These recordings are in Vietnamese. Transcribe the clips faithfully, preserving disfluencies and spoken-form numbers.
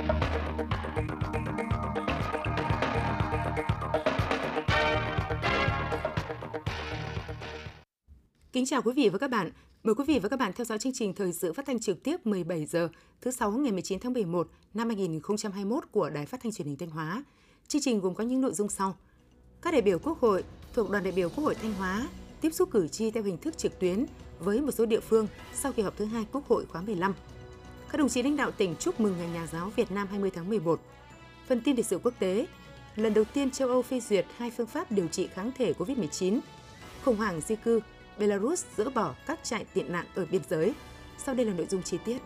Kính chào quý vị và các bạn. Mời quý vị và các bạn theo dõi chương trình thời sự phát thanh trực tiếp mười bảy giờ thứ sáu ngày mười chín tháng mười một năm hai nghìn không trăm hai mươi mốt của Đài Phát thanh Truyền hình Thanh Hóa. Chương trình gồm có những nội dung sau. Các đại biểu Quốc hội thuộc Đoàn đại biểu Quốc hội Thanh Hóa tiếp xúc cử tri theo hình thức trực tuyến với một số địa phương sau kỳ họp thứ hai Quốc hội khóa mười lăm. Các đồng chí lãnh đạo tỉnh chúc mừng Ngày Nhà giáo Việt Nam hai mươi tháng mười một. Phần tin lịch sử quốc tế, lần đầu tiên châu Âu phê duyệt hai phương pháp điều trị kháng thể Covid mười chín. Khủng hoảng di cư, Belarus dỡ bỏ các trại tị nạn ở biên giới. Sau đây là nội dung chi tiết.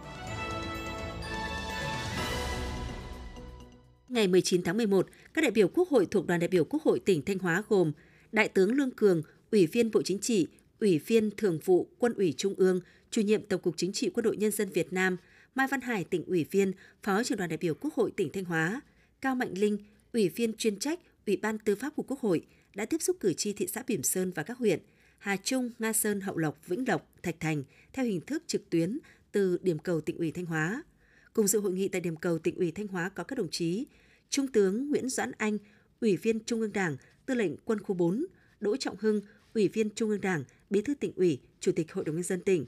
Ngày mười chín tháng mười một, các đại biểu Quốc hội thuộc Đoàn đại biểu Quốc hội tỉnh Thanh Hóa gồm Đại tướng Lương Cường, Ủy viên Bộ Chính trị, Ủy viên Thường vụ Quân ủy Trung ương, Chủ nhiệm Tổng cục Chính trị Quân đội Nhân dân Việt Nam, Mai Văn Hải, tỉnh ủy viên, Phó trưởng Đoàn đại biểu Quốc hội tỉnh Thanh Hóa, Cao Mạnh Linh, Ủy viên chuyên trách Ủy ban Tư pháp của Quốc hội đã tiếp xúc cử tri thị xã Bỉm Sơn và các huyện Hà Trung, Nga Sơn, Hậu Lộc, Vĩnh Lộc, Thạch Thành theo hình thức trực tuyến từ điểm cầu tỉnh ủy Thanh Hóa. Cùng dự hội nghị tại điểm cầu tỉnh ủy Thanh Hóa có các đồng chí Trung tướng Nguyễn Doãn Anh, Ủy viên Trung ương Đảng, Tư lệnh Quân khu bốn, Đỗ Trọng Hưng, Ủy viên Trung ương Đảng, Bí thư tỉnh ủy, Chủ tịch Hội đồng Nhân dân tỉnh.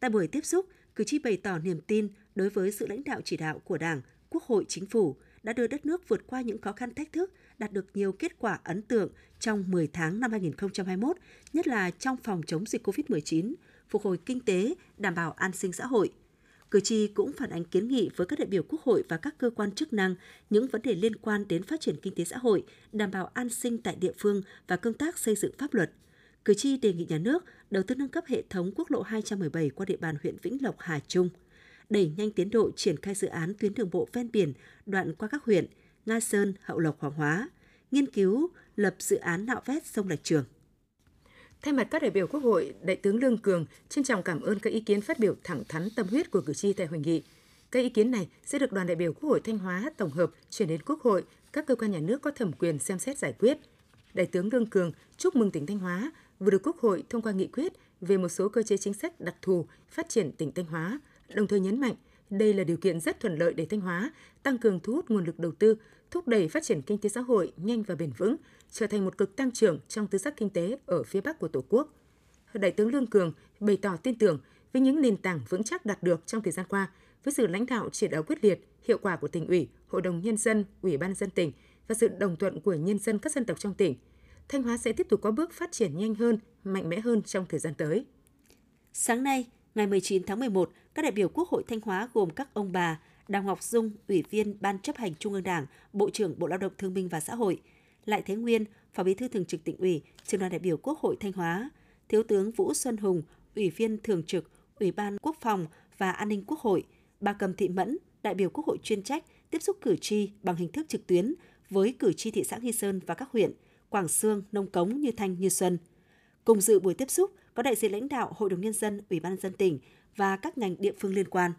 Tại buổi tiếp xúc, cử tri bày tỏ niềm tin đối với sự lãnh đạo chỉ đạo của Đảng, Quốc hội, Chính phủ đã đưa đất nước vượt qua những khó khăn thách thức, đạt được nhiều kết quả ấn tượng trong mười tháng năm hai nghìn không trăm hai mươi mốt, nhất là trong phòng chống dịch Covid mười chín, phục hồi kinh tế, đảm bảo an sinh xã hội. Cử tri cũng phản ánh kiến nghị với các đại biểu Quốc hội và các cơ quan chức năng những vấn đề liên quan đến phát triển kinh tế xã hội, đảm bảo an sinh tại địa phương và công tác xây dựng pháp luật. Cử tri đề nghị nhà nước đầu tư nâng cấp hệ thống quốc lộ hai trăm mười bảy qua địa bàn huyện Vĩnh Lộc, Hà Trung, đẩy nhanh tiến độ triển khai dự án tuyến đường bộ ven biển đoạn qua các huyện Nga Sơn, Hậu Lộc, Hoàng Hóa, nghiên cứu lập dự án nạo vét sông Lạch Trường. Thay mặt các đại biểu Quốc hội, Đại tướng Lương Cường trân trọng cảm ơn các ý kiến phát biểu thẳng thắn, tâm huyết của cử tri tại hội nghị. Các ý kiến này sẽ được Đoàn đại biểu Quốc hội Thanh Hóa tổng hợp chuyển đến Quốc hội, các cơ quan nhà nước có thẩm quyền xem xét giải quyết. Đại tướng Lương Cường chúc mừng tỉnh Thanh Hóa vừa được Quốc hội thông qua nghị quyết về một số cơ chế chính sách đặc thù phát triển tỉnh Thanh Hóa, đồng thời nhấn mạnh đây là điều kiện rất thuận lợi để Thanh Hóa tăng cường thu hút nguồn lực đầu tư, thúc đẩy phát triển kinh tế xã hội nhanh và bền vững, trở thành một cực tăng trưởng trong tứ giác kinh tế ở phía Bắc của Tổ quốc. Đại tướng Lương Cường bày tỏ tin tưởng với những nền tảng vững chắc đạt được trong thời gian qua, với sự lãnh đạo chỉ đạo quyết liệt, hiệu quả của tỉnh ủy, Hội đồng Nhân dân, Ủy ban Nhân dân tỉnh và sự đồng thuận của nhân dân các dân tộc trong tỉnh, Thanh Hóa sẽ tiếp tục có bước phát triển nhanh hơn, mạnh mẽ hơn trong thời gian tới. Sáng nay, ngày mười chín tháng mười một, các đại biểu Quốc hội Thanh Hóa gồm các ông bà Đào Ngọc Dung, Ủy viên Ban chấp hành Trung ương Đảng, Bộ trưởng Bộ Lao động Thương binh và Xã hội, Lại Thế Nguyên, Phó Bí thư Thường trực Tỉnh ủy, Trưởng đoàn đại biểu Quốc hội Thanh Hóa, Thiếu tướng Vũ Xuân Hùng, Ủy viên Thường trực Ủy ban Quốc phòng và An ninh Quốc hội, bà Cầm Thị Mẫn, đại biểu Quốc hội chuyên trách tiếp xúc cử tri bằng hình thức trực tuyến với cử tri thị xã Nghi Sơn và các huyện Quảng Xương, Nông Cống, Như Thanh, Như Xuân. Cùng dự buổi tiếp xúc có đại diện lãnh đạo Hội đồng Nhân dân, Ủy ban Nhân dân tỉnh và các ngành địa phương liên quan.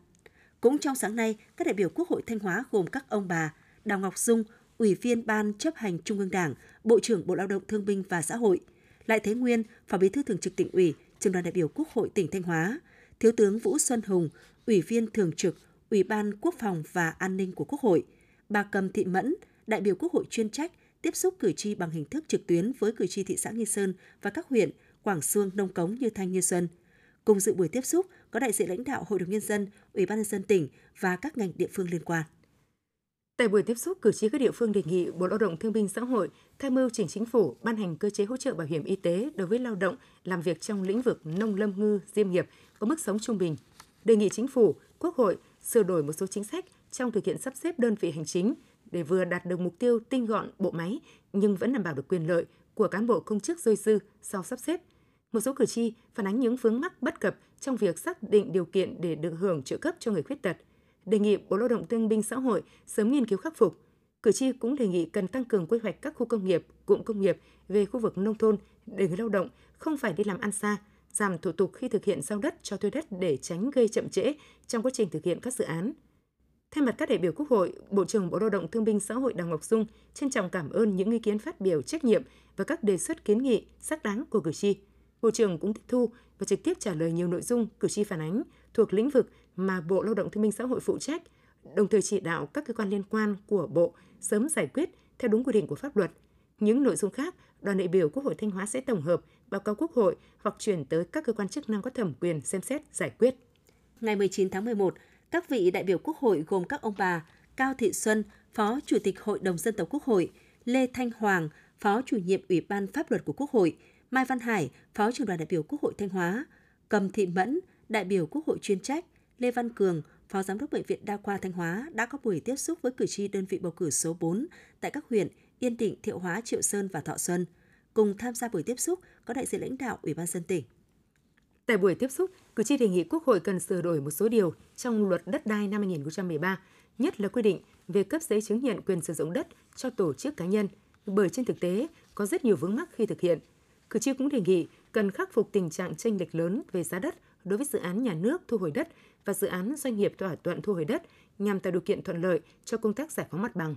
Cũng trong sáng nay, các đại biểu Quốc hội Thanh Hóa gồm các ông bà Đào Ngọc Dung, Ủy viên Ban chấp hành Trung ương Đảng, Bộ trưởng Bộ Lao động Thương binh và Xã hội, Lại Thế Nguyên, Phó Bí thư Thường trực Tỉnh ủy, Trưởng đoàn đại biểu Quốc hội tỉnh Thanh Hóa, Thiếu tướng Vũ Xuân Hùng, Ủy viên Thường trực Ủy ban Quốc phòng và An ninh của Quốc hội, bà Cầm Thị Mẫn, đại biểu Quốc hội chuyên trách tiếp xúc cử tri bằng hình thức trực tuyến với cử tri thị xã Nghi Sơn và các huyện Quảng Xương, Nông Cống, Như Thanh, Như Xuân. Cùng dự buổi tiếp xúc có đại diện lãnh đạo Hội đồng Nhân dân, Ủy ban Nhân dân tỉnh và các ngành địa phương liên quan. Tại buổi tiếp xúc, cử tri các địa phương đề nghị Bộ Lao động Thương binh Xã hội tham mưu trình Chính phủ ban hành cơ chế hỗ trợ bảo hiểm y tế đối với lao động làm việc trong lĩnh vực nông lâm ngư diêm nghiệp có mức sống trung bình. Đề nghị Chính phủ, Quốc hội sửa đổi một số chính sách trong thực hiện sắp xếp đơn vị hành chính để vừa đạt được mục tiêu tinh gọn bộ máy nhưng vẫn đảm bảo được quyền lợi của cán bộ công chức dôi dư sau sắp xếp. Một số cử tri phản ánh những vướng mắc bất cập trong việc xác định điều kiện để được hưởng trợ cấp cho người khuyết tật, đề nghị Bộ Lao động Thương binh Xã hội sớm nghiên cứu khắc phục. Cử tri cũng đề nghị cần tăng cường quy hoạch các khu công nghiệp, cụm công nghiệp về khu vực nông thôn để người lao động không phải đi làm ăn xa, giảm thủ tục khi thực hiện giao đất cho thuê đất để tránh gây chậm trễ trong quá trình thực hiện các dự án. Thay mặt các đại biểu Quốc hội, Bộ trưởng Bộ Lao động Thương binh Xã hội Đào Ngọc Dung trân trọng cảm ơn những ý kiến phát biểu trách nhiệm và các đề xuất kiến nghị xác đáng của cử tri. Bộ trưởng cũng tiếp thu và trực tiếp trả lời nhiều nội dung cử tri phản ánh thuộc lĩnh vực mà Bộ Lao động Thương binh Xã hội phụ trách, đồng thời chỉ đạo các cơ quan liên quan của Bộ sớm giải quyết theo đúng quy định của pháp luật. Những nội dung khác, đoàn đại biểu Quốc hội Thanh Hóa sẽ tổng hợp, báo cáo Quốc hội hoặc chuyển tới các cơ quan chức năng có thẩm quyền xem xét giải quyết. Ngày mười chín tháng mười một, các vị đại biểu Quốc hội gồm các ông bà Cao Thị Xuân, Phó Chủ tịch Hội đồng Dân tộc Quốc hội, Lê Thanh Hoàng, Phó Chủ nhiệm Ủy ban Pháp luật của Quốc hội, Mai Văn Hải, Phó Trưởng đoàn đại biểu Quốc hội Thanh Hóa, Cầm Thị Mẫn, đại biểu Quốc hội chuyên trách, Lê Văn Cường, Phó Giám đốc Bệnh viện Đa khoa Thanh Hóa đã có buổi tiếp xúc với cử tri đơn vị bầu cử số bốn tại các huyện Yên Định, Thiệu Hóa, Triệu Sơn và Thọ Xuân. Cùng tham gia buổi tiếp xúc có đại diện lãnh đạo Ủy ban nhân dân tỉnh. Tại buổi tiếp xúc, cử tri đề nghị Quốc hội cần sửa đổi một số điều trong Luật Đất đai năm hai không một ba, nhất là quy định về cấp giấy chứng nhận quyền sử dụng đất cho tổ chức cá nhân, bởi trên thực tế có rất nhiều vướng mắc khi thực hiện. Cử tri cũng đề nghị cần khắc phục tình trạng chênh lệch lớn về giá đất đối với dự án nhà nước thu hồi đất và dự án doanh nghiệp thỏa thuận thu hồi đất nhằm tạo điều kiện thuận lợi cho công tác giải phóng mặt bằng.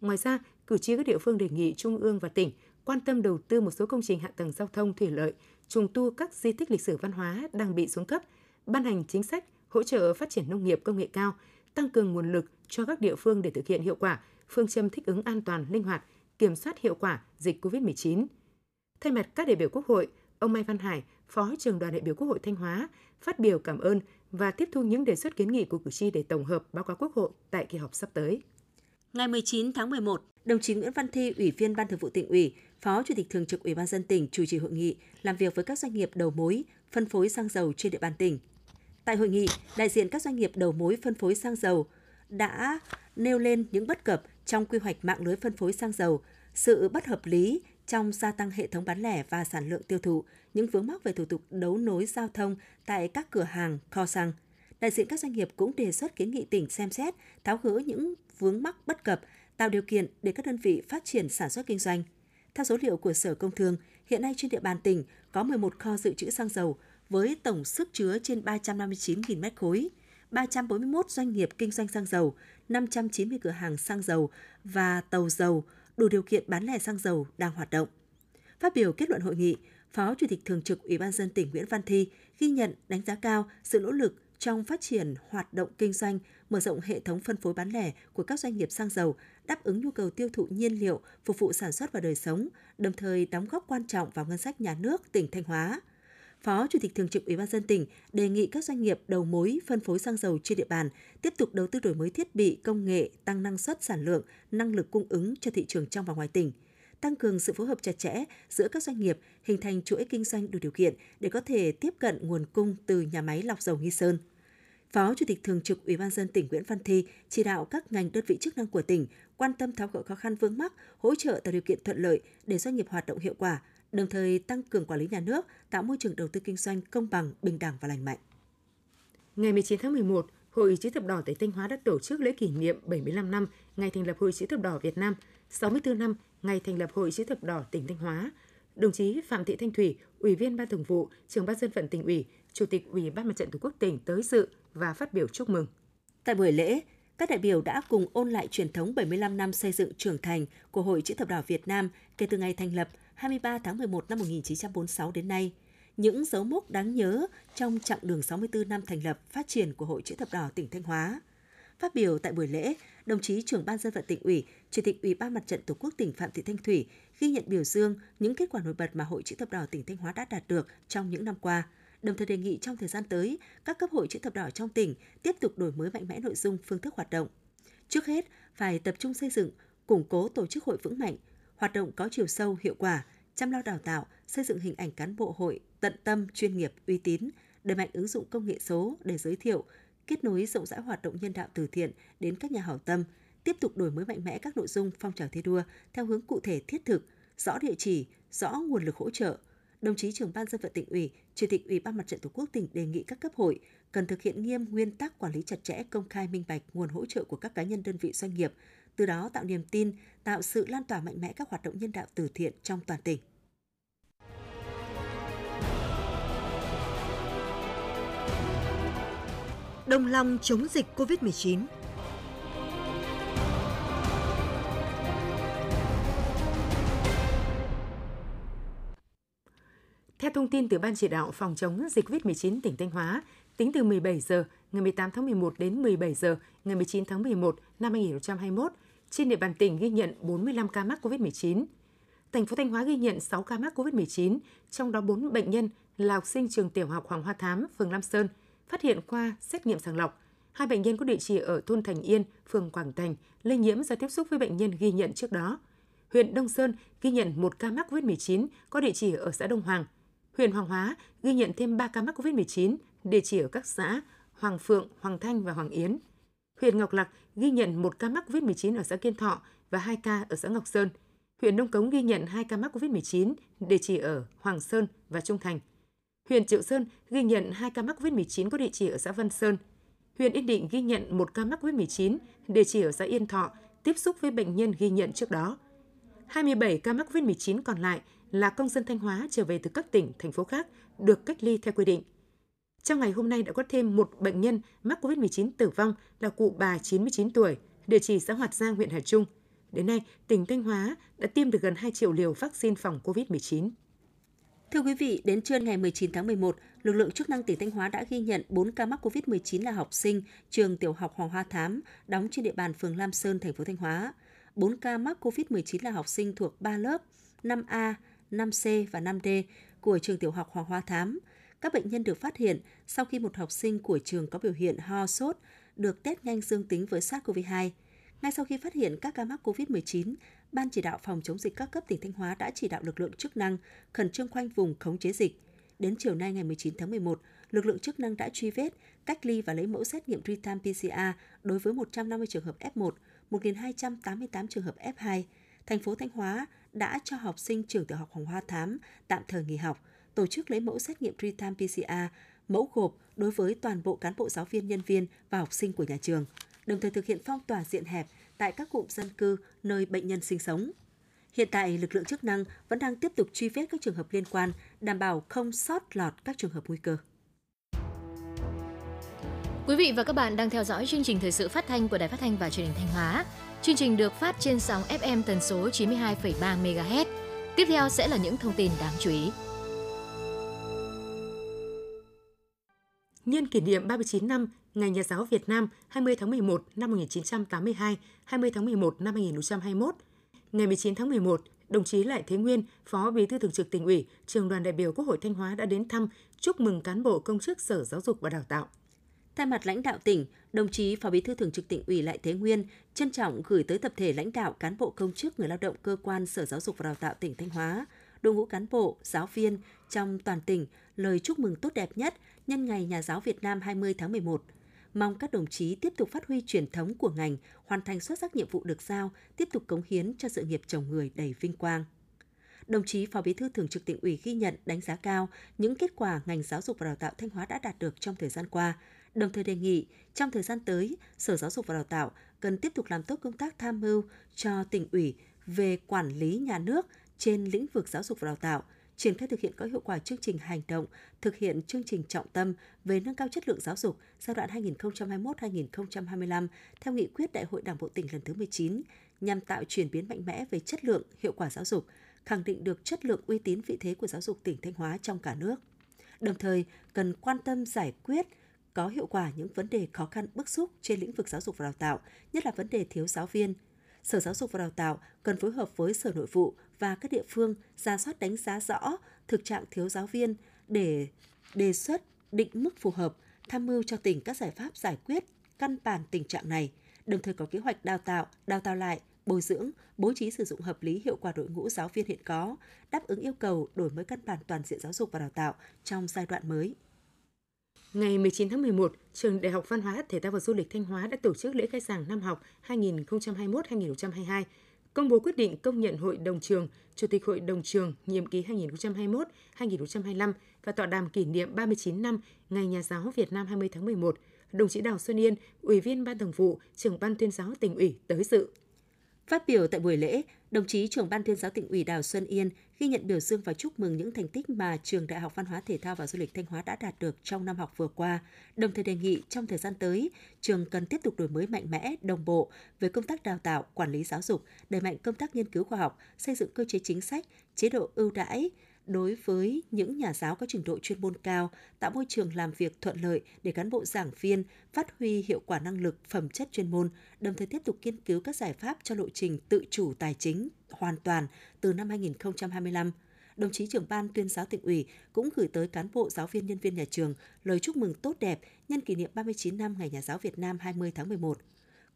Ngoài ra, cử tri các địa phương đề nghị Trung ương và tỉnh quan tâm đầu tư một số công trình hạ tầng giao thông thủy lợi, trùng tu các di tích lịch sử văn hóa đang bị xuống cấp, ban hành chính sách hỗ trợ phát triển nông nghiệp công nghệ cao, tăng cường nguồn lực cho các địa phương để thực hiện hiệu quả phương châm thích ứng an toàn, linh hoạt, kiểm soát hiệu quả dịch covid mười chín. Thay mặt các đại biểu Quốc hội, ông Mai Văn Hải, Phó Trưởng đoàn đại biểu Quốc hội Thanh Hóa, phát biểu cảm ơn và tiếp thu những đề xuất kiến nghị của cử tri để tổng hợp báo cáo Quốc hội tại kỳ họp sắp tới. Ngày mười chín tháng mười một, đồng chí Nguyễn Văn Thi, Ủy viên Ban Thường vụ Tỉnh ủy, Phó Chủ tịch Thường trực Ủy ban nhân dân tỉnh chủ trì hội nghị làm việc với các doanh nghiệp đầu mối phân phối xăng dầu trên địa bàn tỉnh. Tại hội nghị, đại diện các doanh nghiệp đầu mối phân phối xăng dầu đã nêu lên những bất cập trong quy hoạch mạng lưới phân phối xăng dầu, sự bất hợp lý trong gia tăng hệ thống bán lẻ và sản lượng tiêu thụ, những vướng mắc về thủ tục đấu nối giao thông tại các cửa hàng, kho xăng. Đại diện các doanh nghiệp cũng đề xuất kiến nghị tỉnh xem xét tháo gỡ những vướng mắc bất cập, tạo điều kiện để các đơn vị phát triển sản xuất kinh doanh. Theo số liệu của Sở Công Thương, hiện nay trên địa bàn tỉnh có mười một kho dự trữ xăng dầu với tổng sức chứa trên ba trăm năm mươi chín nghìn mét khối, ba trăm bốn mươi mốt doanh nghiệp kinh doanh xăng dầu, năm trăm chín mươi cửa hàng xăng dầu và tàu dầu đủ điều kiện bán lẻ xăng dầu đang hoạt động. Phát biểu kết luận hội nghị, Phó Chủ tịch Thường trực Ủy ban nhân dân tỉnh Nguyễn Văn Thi ghi nhận, đánh giá cao sự nỗ lực trong phát triển hoạt động kinh doanh, mở rộng hệ thống phân phối bán lẻ của các doanh nghiệp xăng dầu, đáp ứng nhu cầu tiêu thụ nhiên liệu, phục vụ sản xuất và đời sống, đồng thời đóng góp quan trọng vào ngân sách nhà nước tỉnh Thanh Hóa. Phó Chủ tịch Thường trực Ủy ban nhân dân tỉnh đề nghị các doanh nghiệp đầu mối phân phối xăng dầu trên địa bàn tiếp tục đầu tư đổi mới thiết bị, công nghệ, tăng năng suất sản lượng, năng lực cung ứng cho thị trường trong và ngoài tỉnh, tăng cường sự phối hợp chặt chẽ giữa các doanh nghiệp, hình thành chuỗi kinh doanh đủ điều kiện để có thể tiếp cận nguồn cung từ nhà máy lọc dầu Nghi Sơn. Phó Chủ tịch Thường trực Ủy ban nhân dân tỉnh Nguyễn Văn Thi chỉ đạo các ngành đơn vị chức năng của tỉnh quan tâm tháo gỡ khó khăn vướng mắc, hỗ trợ tạo điều kiện thuận lợi để doanh nghiệp hoạt động hiệu quả, đồng thời tăng cường quản lý nhà nước, tạo môi trường đầu tư kinh doanh công bằng, bình đẳng và lành mạnh. Ngày mười chín tháng mười một, Hội Chữ thập đỏ tỉnh Thanh Hóa đã tổ chức lễ kỷ niệm bảy mươi lăm năm ngày thành lập Hội Chữ thập đỏ Việt Nam, sáu mươi tư năm ngày thành lập Hội Chữ thập đỏ tỉnh Thanh Hóa. Đồng chí Phạm Thị Thanh Thủy, Ủy viên Ban Thường vụ, Trưởng Ban Dân vận Tỉnh ủy, Chủ tịch Ủy ban Mặt trận Tổ quốc tỉnh tới dự và phát biểu chúc mừng. Tại buổi lễ, các đại biểu đã cùng ôn lại truyền thống bảy mươi lăm năm xây dựng trưởng thành của Hội Chữ thập đỏ Việt Nam kể từ ngày thành lập hai mươi ba tháng mười một năm một nghìn chín trăm bốn mươi sáu đến nay, những dấu mốc đáng nhớ trong chặng đường sáu mươi tư năm thành lập phát triển của Hội Chữ thập đỏ tỉnh Thanh Hóa. Phát biểu tại buổi lễ, đồng chí Trưởng Ban Dân vận Tỉnh ủy, Chủ tịch Ủy ban Mặt trận Tổ quốc tỉnh Phạm Thị Thanh Thủy ghi nhận biểu dương những kết quả nổi bật mà Hội Chữ thập đỏ tỉnh Thanh Hóa đã đạt được trong những năm qua, đồng thời đề nghị trong thời gian tới, các cấp Hội Chữ thập đỏ trong tỉnh tiếp tục đổi mới mạnh mẽ nội dung, phương thức hoạt động. Trước hết, phải tập trung xây dựng, củng cố tổ chức hội vững mạnh, hoạt động có chiều sâu, hiệu quả, chăm lo đào tạo, xây dựng hình ảnh cán bộ hội tận tâm, chuyên nghiệp, uy tín, đẩy mạnh ứng dụng công nghệ số để giới thiệu, kết nối rộng rãi hoạt động nhân đạo từ thiện đến các nhà hảo tâm, tiếp tục đổi mới mạnh mẽ các nội dung phong trào thi đua theo hướng cụ thể thiết thực, rõ địa chỉ, rõ nguồn lực hỗ trợ. Đồng chí Trưởng Ban Dân vận Tỉnh ủy, Chủ tịch Ủy ban Mặt trận Tổ quốc tỉnh đề nghị các cấp hội cần thực hiện nghiêm nguyên tắc quản lý chặt chẽ, công khai, minh bạch nguồn hỗ trợ của các cá nhân, đơn vị, doanh nghiệp, từ đó tạo niềm tin, tạo sự lan tỏa mạnh mẽ các hoạt động nhân đạo từ thiện trong toàn tỉnh. Đồng lòng chống dịch covid mười chín. Theo thông tin từ Ban Chỉ đạo Phòng chống dịch covid mười chín tỉnh Thanh Hóa, Tính từ mười bảy giờ ngày mười tám tháng mười một đến mười bảy giờ ngày mười chín tháng mười một năm hai nghìn không trăm hai mươi mốt, trên địa bàn tỉnh ghi nhận bốn mươi lăm ca mắc Covid mười chín. Thành phố Thanh Hóa ghi nhận sáu ca mắc Covid mười chín, trong đó bốn bệnh nhân là học sinh trường tiểu học Hoàng Hoa Thám, phường Lam Sơn, phát hiện qua xét nghiệm sàng lọc. Hai bệnh nhân có địa chỉ ở thôn Thành Yên, phường Quảng Thành, lây nhiễm do tiếp xúc với bệnh nhân ghi nhận trước đó. Huyện Đông Sơn ghi nhận một ca mắc Covid mười chín có địa chỉ ở xã Đông Hoàng. Huyện Hoàng Hóa ghi nhận thêm ba ca mắc Covid mười chín, địa chỉ ở các xã Hoàng Phượng, Hoàng Thanh và Hoàng Yến. Huyện Ngọc Lặc ghi nhận một ca mắc Covid mười chín ở xã Kiên Thọ và hai ca ở xã Ngọc Sơn. Huyện Nông Cống ghi nhận hai ca mắc Covid mười chín, địa chỉ ở Hoàng Sơn và Trung Thành. Huyện Triệu Sơn ghi nhận hai ca mắc Covid mười chín có địa chỉ ở xã Văn Sơn. Huyện Yên Định ghi nhận một ca mắc Covid mười chín, địa chỉ ở xã Yên Thọ, tiếp xúc với bệnh nhân ghi nhận trước đó. hai mươi bảy ca mắc Covid mười chín còn lại là công dân Thanh Hóa trở về từ các tỉnh, thành phố khác được cách ly theo quy định. Trong ngày hôm nay đã có thêm một bệnh nhân mắc Covid mười chín tử vong là cụ bà chín mươi chín tuổi, địa chỉ xã Hoạt Giang, huyện Hà Trung. Đến nay, tỉnh Thanh Hóa đã tiêm được gần hai triệu liều vaccine phòng Covid mười chín. Thưa quý vị, đến trưa ngày mười chín tháng mười một, lực lượng chức năng tỉnh Thanh Hóa đã ghi nhận bốn ca mắc Covid mười chín là học sinh trường tiểu học Hoàng Hoa Thám, đóng trên địa bàn phường Lam Sơn, thành phố Thanh Hóa. bốn ca mắc Covid mười chín là học sinh thuộc ba lớp năm A, năm C và năm D của trường tiểu học Hoàng Hoa Thám. Các bệnh nhân được phát hiện sau khi một học sinh của trường có biểu hiện ho sốt, được test nhanh dương tính với SARS-xê o vê hai. Ngay sau khi phát hiện các ca mắc Covid mười chín, Ban chỉ đạo phòng chống dịch các cấp tỉnh Thanh Hóa đã chỉ đạo lực lượng chức năng khẩn trương khoanh vùng khống chế dịch. Đến chiều nay ngày mười chín tháng mười một, lực lượng chức năng đã truy vết, cách ly và lấy mẫu xét nghiệm real-time pê xê rờ đối với một trăm năm mươi trường hợp F một, một nghìn hai trăm tám mươi tám trường hợp F hai. Thành phố Thanh Hóa đã cho học sinh trường tiểu học Hoàng Hoa Thám tạm thời nghỉ học, tổ chức lấy mẫu xét nghiệm real-time pê xê rờ, mẫu gộp đối với toàn bộ cán bộ giáo viên, nhân viên và học sinh của nhà trường, đồng thời thực hiện phong tỏa diện hẹp tại các cụm dân cư nơi bệnh nhân sinh sống. Hiện tại, lực lượng chức năng vẫn đang tiếp tục truy vết các trường hợp liên quan, đảm bảo không sót lọt các trường hợp nguy cơ. Quý vị và các bạn đang theo dõi chương trình thời sự phát thanh của Đài Phát thanh và Truyền hình Thanh Hóa. Chương trình được phát trên sóng ép em tần số chín mươi hai phẩy ba mê ga héc. Tiếp theo sẽ là những thông tin đáng chú ý. Nhân kỷ niệm ba mươi chín năm Ngày Nhà giáo Việt Nam hai mươi tháng mười một năm một nghìn chín trăm tám mươi hai, hai mươi tháng mười một năm hai nghìn không trăm hai mươi mốt, ngày mười chín tháng mười một, đồng chí Lại Thế Nguyên, Phó Bí thư Thường trực Tỉnh ủy, Trưởng đoàn đại biểu Quốc hội Thanh Hóa đã đến thăm, chúc mừng cán bộ công chức Sở Giáo dục và Đào tạo. Thay mặt lãnh đạo tỉnh, đồng chí Phó Bí thư Thường trực Tỉnh ủy Lại Thế Nguyên trân trọng gửi tới tập thể lãnh đạo, cán bộ công chức, người lao động cơ quan Sở Giáo dục và Đào tạo tỉnh Thanh Hóa, đội ngũ cán bộ, giáo viên trong toàn tỉnh lời chúc mừng tốt đẹp nhất nhân Ngày Nhà giáo Việt Nam hai mươi tháng mười một. Mong các đồng chí tiếp tục phát huy truyền thống của ngành, hoàn thành xuất sắc nhiệm vụ được giao, tiếp tục cống hiến cho sự nghiệp trồng người đầy vinh quang. Đồng chí Phó Bí thư Thường trực Tỉnh ủy ghi nhận, đánh giá cao những kết quả ngành giáo dục và đào tạo Thanh Hóa đã đạt được trong thời gian qua, đồng thời đề nghị trong thời gian tới, Sở Giáo dục và Đào tạo cần tiếp tục làm tốt công tác tham mưu cho Tỉnh ủy về quản lý nhà nước trên lĩnh vực giáo dục và đào tạo, triển khai thực hiện có hiệu quả chương trình hành động, thực hiện chương trình trọng tâm về nâng cao chất lượng giáo dục giai đoạn hai nghìn không trăm hai mươi mốt đến hai nghìn không trăm hai mươi lăm theo nghị quyết Đại hội Đảng bộ tỉnh lần thứ mười chín, nhằm tạo chuyển biến mạnh mẽ về chất lượng, hiệu quả giáo dục, khẳng định được chất lượng, uy tín, vị thế của giáo dục tỉnh Thanh Hóa trong cả nước. Đồng thời, cần quan tâm giải quyết có hiệu quả những vấn đề khó khăn bức xúc trên lĩnh vực giáo dục và đào tạo, nhất là vấn đề thiếu giáo viên. Sở Giáo dục và Đào tạo cần phối hợp với Sở Nội vụ và các địa phương rà soát, đánh giá rõ thực trạng thiếu giáo viên để đề xuất định mức phù hợp, tham mưu cho tỉnh các giải pháp giải quyết căn bản tình trạng này, đồng thời có kế hoạch đào tạo, đào tạo lại, bồi dưỡng, bố trí sử dụng hợp lý, hiệu quả đội ngũ giáo viên hiện có, đáp ứng yêu cầu đổi mới căn bản toàn diện giáo dục và đào tạo trong giai đoạn mới. Ngày mười chín tháng mười một, Trường Đại học Văn hóa, Thể thao và Du lịch Thanh Hóa đã tổ chức lễ khai giảng năm học hai nghìn không trăm hai mươi mốt đến hai nghìn không trăm hai mươi hai, công bố quyết định công nhận Hội đồng trường, Chủ tịch Hội đồng trường nhiệm kỳ hai nghìn không trăm hai mươi mốt đến hai nghìn không trăm hai mươi lăm và tọa đàm kỷ niệm ba mươi chín năm Ngày Nhà giáo Việt Nam hai mươi tháng mười một. Đồng chí Đào Xuân Yên, Ủy viên Ban Thường vụ, Trưởng Ban Tuyên giáo Tỉnh ủy tới dự. Phát biểu tại buổi lễ, đồng chí Trưởng Ban Tuyên giáo Tỉnh ủy Đào Xuân Yên ghi nhận, biểu dương và chúc mừng những thành tích mà Trường Đại học Văn hóa, Thể thao và Du lịch Thanh Hóa đã đạt được trong năm học vừa qua, đồng thời đề nghị trong thời gian tới, trường cần tiếp tục đổi mới mạnh mẽ, đồng bộ về công tác đào tạo, quản lý giáo dục, đẩy mạnh công tác nghiên cứu khoa học, xây dựng cơ chế chính sách, chế độ ưu đãi, đối với những nhà giáo có trình độ chuyên môn cao, tạo môi trường làm việc thuận lợi để cán bộ giảng viên phát huy hiệu quả năng lực, phẩm chất chuyên môn, đồng thời tiếp tục nghiên cứu các giải pháp cho lộ trình tự chủ tài chính hoàn toàn từ năm hai nghìn không trăm hai mươi lăm. Đồng chí trưởng ban tuyên giáo tỉnh ủy cũng gửi tới cán bộ, giáo viên, nhân viên nhà trường lời chúc mừng tốt đẹp nhân kỷ niệm ba mươi chín năm Ngày Nhà giáo Việt Nam hai mươi tháng mười một.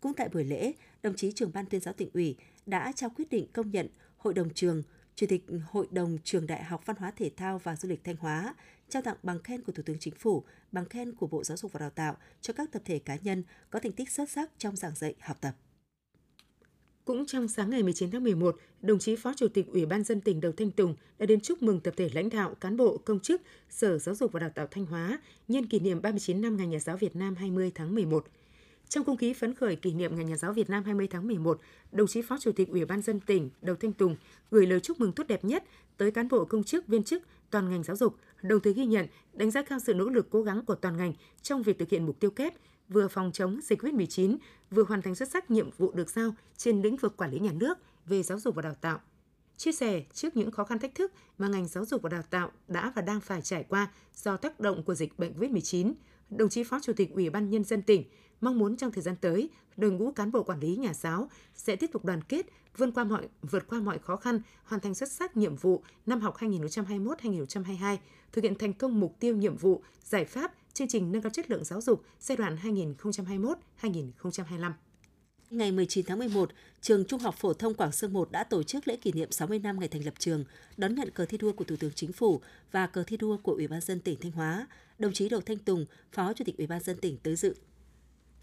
Cũng tại buổi lễ, đồng chí trưởng ban tuyên giáo tỉnh ủy đã trao quyết định công nhận Hội đồng trường, Chủ tịch Hội đồng Trường Đại học Văn hóa Thể thao và Du lịch Thanh Hóa, trao tặng bằng khen của Thủ tướng Chính phủ, bằng khen của Bộ Giáo dục và Đào tạo cho các tập thể cá nhân có thành tích xuất sắc trong giảng dạy, học tập. Cũng trong sáng ngày mười chín tháng mười một, đồng chí Phó Chủ tịch Ủy ban nhân dân tỉnh Đậu Thanh Tùng đã đến chúc mừng tập thể lãnh đạo, cán bộ, công chức Sở Giáo dục và Đào tạo Thanh Hóa nhân kỷ niệm ba mươi chín năm Ngày Nhà giáo Việt Nam hai mươi tháng mười một. Trong không khí phấn khởi kỷ niệm Ngày Nhà giáo Việt Nam hai mươi tháng mười một, đồng chí Phó Chủ tịch Ủy ban nhân dân tỉnh Đậu Thanh Tùng gửi lời chúc mừng tốt đẹp nhất tới cán bộ, công chức, viên chức toàn ngành giáo dục, đồng thời ghi nhận, đánh giá cao sự nỗ lực cố gắng của toàn ngành trong việc thực hiện mục tiêu kép vừa phòng chống dịch covid mười chín, vừa hoàn thành xuất sắc nhiệm vụ được giao trên lĩnh vực quản lý nhà nước về giáo dục và đào tạo. Chia sẻ trước những khó khăn thách thức mà ngành giáo dục và đào tạo đã và đang phải trải qua do tác động của dịch bệnh covid mười chín, đồng chí Phó Chủ tịch Ủy ban nhân dân tỉnh mong muốn trong thời gian tới, đội ngũ cán bộ quản lý nhà giáo sẽ tiếp tục đoàn kết, vươn qua mọi vượt qua mọi khó khăn, hoàn thành xuất sắc nhiệm vụ năm học hai nghìn không trăm hai mươi mốt hai nghìn không trăm hai mươi hai, thực hiện thành công mục tiêu, nhiệm vụ, giải pháp, chương trình nâng cao chất lượng giáo dục giai đoạn hai nghìn không trăm hai mươi mốt hai nghìn không trăm hai mươi lăm. Ngày mười chín tháng mười một, Trường Trung học Phổ thông Quảng Xương một đã tổ chức lễ kỷ niệm sáu mươi năm ngày thành lập trường, đón nhận cờ thi đua của Thủ tướng Chính phủ và cờ thi đua của Ủy ban nhân dân tỉnh Thanh Hóa. Đồng chí Đậu Thanh Tùng, Phó Chủ tịch Ủy ban nhân dân tỉnh tới dự.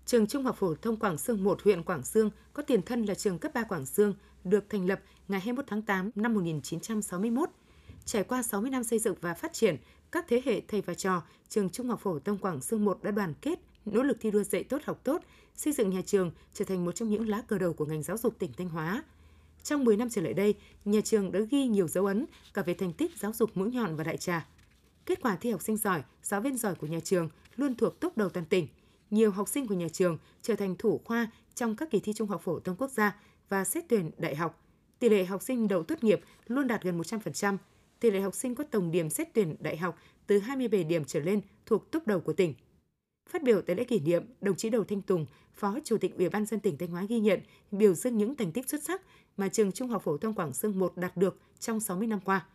Trường Trung học Phổ thông Quảng Xương một, huyện Quảng Xương có tiền thân là trường cấp ba Quảng Xương, được thành lập ngày hai mươi mốt tháng tám năm một nghìn chín trăm sáu mươi mốt. Trải qua sáu mươi năm xây dựng và phát triển, các thế hệ thầy và trò, Trường Trung học Phổ thông Quảng Xương một đã đoàn kết, nỗ lực thi đua dạy tốt, học tốt, xây dựng nhà trường trở thành một trong những lá cờ đầu của ngành giáo dục tỉnh Thanh Hóa. Trong mười năm trở lại đây, nhà trường đã ghi nhiều dấu ấn cả về thành tích giáo dục mũi nhọn và đại trà. Kết quả thi học sinh giỏi, giáo viên giỏi của nhà trường luôn thuộc top đầu toàn tỉnh. Nhiều học sinh của nhà trường trở thành thủ khoa trong các kỳ thi Trung học Phổ thông Quốc gia và xét tuyển đại học. Tỷ lệ học sinh đậu tốt nghiệp luôn đạt gần một trăm phần trăm. Tỷ lệ học sinh có tổng điểm xét tuyển đại học từ hai mươi bảy điểm trở lên thuộc top đầu của tỉnh. Phát biểu tại lễ kỷ niệm, đồng chí Đậu Thanh Tùng, Phó Chủ tịch Ủy ban nhân dân tỉnh Thanh Hóa ghi nhận, biểu dương những thành tích xuất sắc mà Trường Trung học Phổ thông Quảng Xương một đạt được trong sáu mươi năm qua.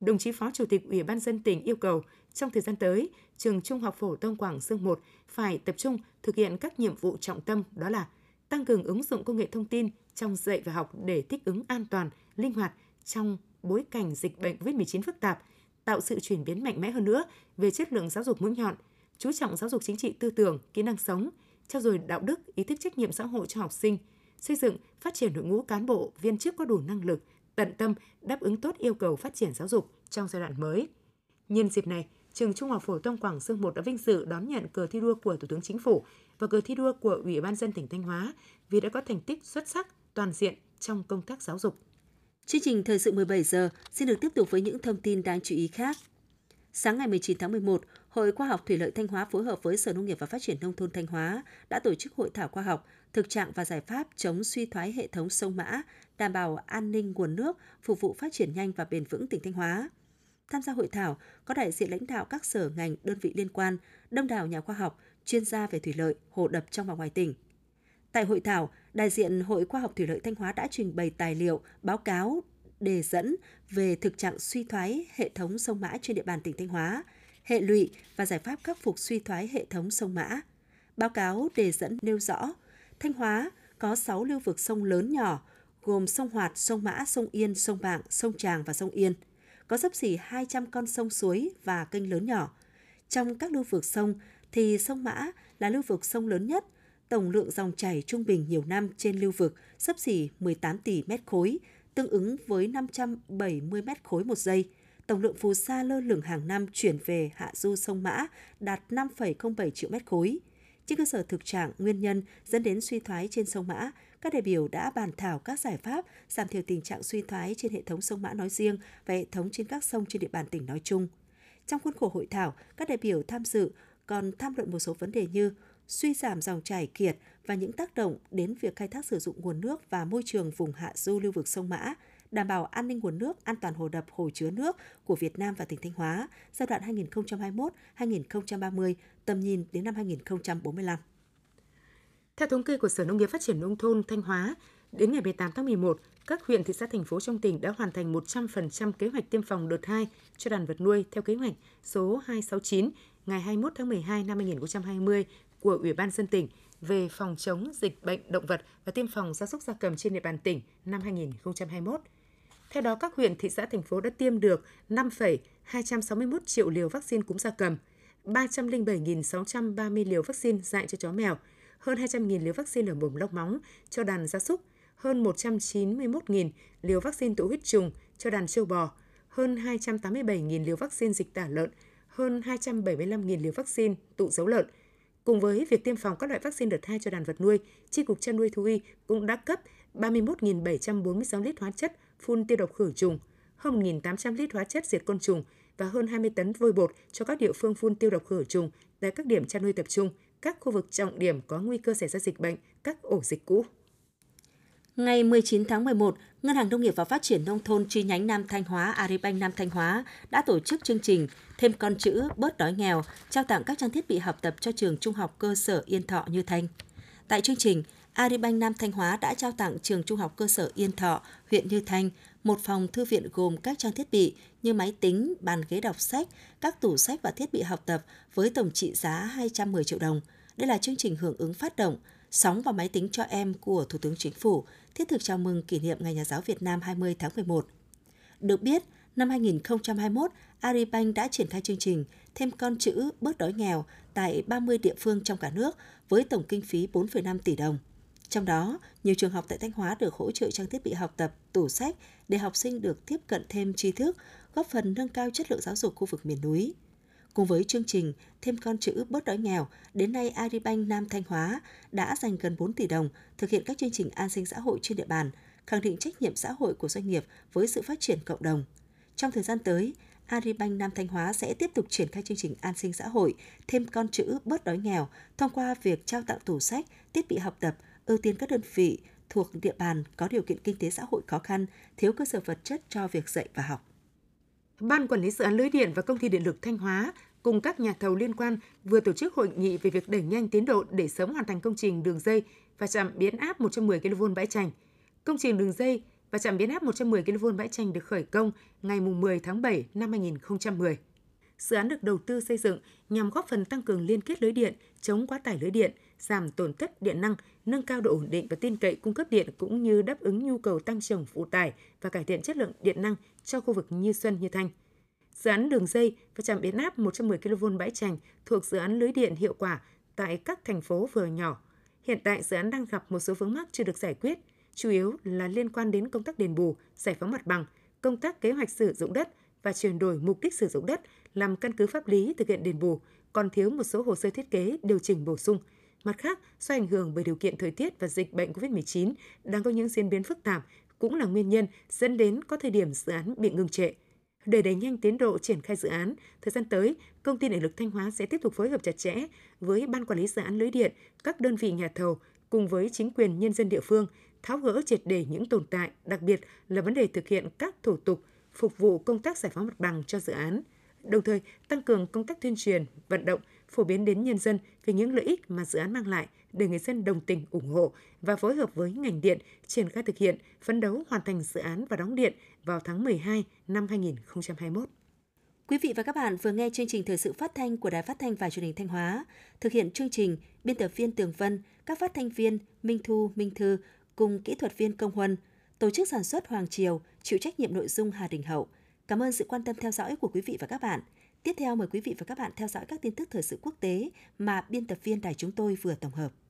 Đồng chí Phó Chủ tịch Ủy ban nhân dân tỉnh yêu cầu trong thời gian tới, Trường Trung học Phổ thông Quảng Xương một phải tập trung thực hiện các nhiệm vụ trọng tâm, đó là tăng cường ứng dụng công nghệ thông tin trong dạy và học để thích ứng an toàn, linh hoạt trong bối cảnh dịch bệnh covid mười chín phức tạp, tạo sự chuyển biến mạnh mẽ hơn nữa về chất lượng giáo dục mũi nhọn, chú trọng giáo dục chính trị tư tưởng, kỹ năng sống, trao dồi đạo đức, ý thức trách nhiệm xã hội cho học sinh, xây dựng, phát triển đội ngũ cán bộ, viên chức có đủ năng lực, tận tâm, đáp ứng tốt yêu cầu phát triển giáo dục trong giai đoạn mới. Nhân dịp này, Trường Trung học Phổ thông Quảng Xương một đã vinh dự đón nhận cờ thi đua của Thủ tướng Chính phủ và cờ thi đua của Ủy ban nhân dân tỉnh Thanh Hóa vì đã có thành tích xuất sắc, toàn diện trong công tác giáo dục. Chương trình thời sự mười bảy giờ xin được tiếp tục với những thông tin đáng chú ý khác. Sáng ngày mười chín tháng mười một, Hội Khoa học Thủy lợi Thanh Hóa phối hợp với Sở Nông nghiệp và Phát triển Nông thôn Thanh Hóa đã tổ chức hội thảo khoa học, thực trạng và giải pháp chống suy thoái hệ thống sông Mã, đảm bảo an ninh nguồn nước, phục vụ phát triển nhanh và bền vững tỉnh Thanh Hóa. Tham gia hội thảo có đại diện lãnh đạo các sở ngành, đơn vị liên quan, đông đảo nhà khoa học, chuyên gia về thủy lợi, hồ đập trong và ngoài tỉnh. Tại hội thảo, đại diện Hội Khoa học Thủy lợi Thanh Hóa đã trình bày tài liệu, báo cáo, đề dẫn về thực trạng suy thoái hệ thống sông Mã trên địa bàn tỉnh Thanh Hóa, hệ lụy và giải pháp khắc phục suy thoái hệ thống sông Mã. Báo cáo đề dẫn nêu rõ, Thanh Hóa có sáu lưu vực sông lớn nhỏ, gồm sông Hoạt, sông Mã, sông Yên, sông Vạng, sông Tràng và sông Yên. Có xấp xỉ hai trăm con sông suối và kênh lớn nhỏ. Trong các lưu vực sông thì sông Mã là lưu vực sông lớn nhất, tổng lượng dòng chảy trung bình nhiều năm trên lưu vực xấp xỉ mười tám tỷ mét khối, tương ứng với năm trăm bảy mươi mét khối một giây. Tổng lượng phù sa lơ lửng hàng năm chuyển về hạ du sông Mã đạt năm phẩy không bảy triệu mét khối. Trên cơ sở thực trạng nguyên nhân dẫn đến suy thoái trên sông Mã, các đại biểu đã bàn thảo các giải pháp giảm thiểu tình trạng suy thoái trên hệ thống sông Mã nói riêng và hệ thống trên các sông trên địa bàn tỉnh nói chung. Trong khuôn khổ hội thảo, các đại biểu tham dự còn tham luận một số vấn đề như suy giảm dòng chảy kiệt và những tác động đến việc khai thác sử dụng nguồn nước và môi trường vùng hạ du lưu vực sông Mã, đảm bảo an ninh nguồn nước, an toàn hồ đập, hồ chứa nước của Việt Nam và tỉnh Thanh Hóa giai đoạn hai nghìn không trăm hai mươi mốt đến hai nghìn không trăm ba mươi, tầm nhìn đến năm hai nghìn không trăm bốn mươi lăm. Theo thống kê của Sở Nông nghiệp Phát triển Nông thôn Thanh Hóa, đến ngày mười tám tháng mười một, các huyện, thị xã, thành phố trong tỉnh đã hoàn thành một trăm phần trăm kế hoạch tiêm phòng đợt hai cho đàn vật nuôi theo kế hoạch số hai trăm sáu mươi chín ngày hai mươi mốt tháng mười hai năm hai nghìn không trăm hai mươi của Ủy ban nhân dân tỉnh về phòng chống dịch bệnh động vật và tiêm phòng gia súc gia cầm trên địa bàn tỉnh năm hai nghìn không trăm hai mươi mốt. Theo đó, các huyện, thị xã, thành phố đã tiêm được năm phẩy hai trăm sáu mươi mốt triệu liều vaccine cúm gia cầm, ba trăm lẻ bảy nghìn sáu trăm ba mươi liều vaccine dạy cho chó mèo, hơn hai trăm nghìn liều vaccine lở mồm lốc móng cho đàn gia súc, hơn một trăm chín mươi mốt nghìn liều vaccine tụ huyết trùng cho đàn trâu bò, hơn hai trăm tám mươi bảy nghìn liều vaccine dịch tả lợn, hơn hai trăm bảy mươi lăm nghìn liều vaccine tụ giấu lợn. Cùng với việc tiêm phòng các loại vaccine đợt hai cho đàn vật nuôi, Chi cục Chăn nuôi Thú y cũng đã cấp ba mươi mốt nghìn bảy trăm bốn mươi sáu lít hóa chất phun tiêu độc khử trùng, hơn một nghìn tám trăm lít hóa chất diệt côn trùng và hơn hai mươi tấn vôi bột cho các địa phương phun tiêu độc khử trùng tại các điểm chăn nuôi tập trung, các khu vực trọng điểm có nguy cơ xảy ra dịch bệnh, các ổ dịch cũ. Ngày mười chín tháng mười một, Ngân hàng Nông nghiệp và Phát triển Nông thôn chi nhánh Nam Thanh Hóa Agribank Nam Thanh Hóa đã tổ chức chương trình Thêm con chữ bớt đói nghèo, trao tặng các trang thiết bị học tập cho trường trung học cơ sở Yên Thọ Như Thanh. Tại chương trình, Agribank Nam Thanh Hóa đã trao tặng trường trung học cơ sở Yên Thọ, huyện Như Thanh, một phòng thư viện gồm các trang thiết bị như máy tính, bàn ghế đọc sách, các tủ sách và thiết bị học tập với tổng trị giá hai trăm mười triệu đồng. Đây là chương trình hưởng ứng phát động Sóng và máy tính cho em của Thủ tướng Chính phủ, thiết thực chào mừng kỷ niệm Ngày Nhà giáo Việt Nam hai mươi tháng mười một. Được biết, năm hai nghìn không trăm hai mươi mốt, Agribank đã triển khai chương trình Thêm con chữ bớt đói nghèo tại ba mươi địa phương trong cả nước với tổng kinh phí bốn phẩy năm tỷ đồng. Trong đó, nhiều trường học tại Thanh Hóa được hỗ trợ trang thiết bị học tập, tủ sách để học sinh được tiếp cận thêm tri thức, góp phần nâng cao chất lượng giáo dục khu vực miền núi. Cùng với chương trình Thêm con chữ bớt đói nghèo, đến nay Agribank Nam Thanh Hóa đã dành gần bốn tỷ đồng thực hiện các chương trình an sinh xã hội trên địa bàn, khẳng định trách nhiệm xã hội của doanh nghiệp với sự phát triển cộng đồng. Trong thời gian tới, Agribank Nam Thanh Hóa sẽ tiếp tục triển khai chương trình an sinh xã hội Thêm con chữ bớt đói nghèo thông qua việc trao tặng tủ sách, thiết bị học tập, ưu tiên các đơn vị thuộc địa bàn có điều kiện kinh tế xã hội khó khăn, thiếu cơ sở vật chất cho việc dạy và học. Ban Quản lý Dự án Lưới điện và Công ty Điện lực Thanh Hóa cùng các nhà thầu liên quan vừa tổ chức hội nghị về việc đẩy nhanh tiến độ để sớm hoàn thành công trình đường dây và trạm biến áp một trăm mười ki lô vôn Bãi Trành. Công trình đường dây và trạm biến áp một trăm mười ki lô vôn Bãi Trành được khởi công ngày mười tháng bảy năm hai nghìn không trăm mười. Dự án được đầu tư xây dựng nhằm góp phần tăng cường liên kết lưới điện, chống quá tải lưới điện, giảm tổn thất điện năng, nâng cao độ ổn định và tin cậy cung cấp điện cũng như đáp ứng nhu cầu tăng trưởng phụ tải và cải thiện chất lượng điện năng cho khu vực Như Xuân, Như Thanh. Dự án đường dây và trạm biến áp một trăm mười ki lô vôn Bãi Trành thuộc dự án lưới điện hiệu quả tại các thành phố vừa nhỏ. Hiện tại dự án đang gặp một số vướng mắc chưa được giải quyết, chủ yếu là liên quan đến công tác đền bù, giải phóng mặt bằng, công tác kế hoạch sử dụng đất và chuyển đổi mục đích sử dụng đất làm căn cứ pháp lý thực hiện đền bù, còn thiếu một số hồ sơ thiết kế điều chỉnh bổ sung. Mặt khác, do ảnh hưởng bởi điều kiện thời tiết và dịch bệnh covid mười chín đang có những diễn biến phức tạp cũng là nguyên nhân dẫn đến có thời điểm dự án bị ngừng trệ. Để đẩy nhanh tiến độ triển khai dự án, thời gian tới, Công ty Điện lực Thanh Hóa sẽ tiếp tục phối hợp chặt chẽ với Ban Quản lý Dự án Lưới điện, các đơn vị nhà thầu cùng với chính quyền nhân dân địa phương tháo gỡ triệt để những tồn tại, đặc biệt là vấn đề thực hiện các thủ tục phục vụ công tác giải phóng mặt bằng cho dự án. Đồng thời, tăng cường công tác tuyên truyền, vận động, phổ biến đến nhân dân về những lợi ích mà dự án mang lại để người dân đồng tình ủng hộ và phối hợp với ngành điện triển khai thực hiện, phấn đấu hoàn thành dự án và đóng điện vào tháng mười hai năm hai nghìn không trăm hai mươi mốt. Quý vị và các bạn vừa nghe chương trình thời sự phát thanh của Đài Phát thanh và Truyền hình Thanh Hóa. Thực hiện chương trình, biên tập viên Tường Vân, các phát thanh viên Minh Thu, Minh Thư cùng kỹ thuật viên Công Huân, tổ chức sản xuất Hoàng Triều, chịu trách nhiệm nội dung Hà Đình Hậu. Cảm ơn sự quan tâm theo dõi của quý vị và các bạn. Tiếp theo mời quý vị và các bạn theo dõi các tin tức thời sự quốc tế mà biên tập viên đài chúng tôi vừa tổng hợp.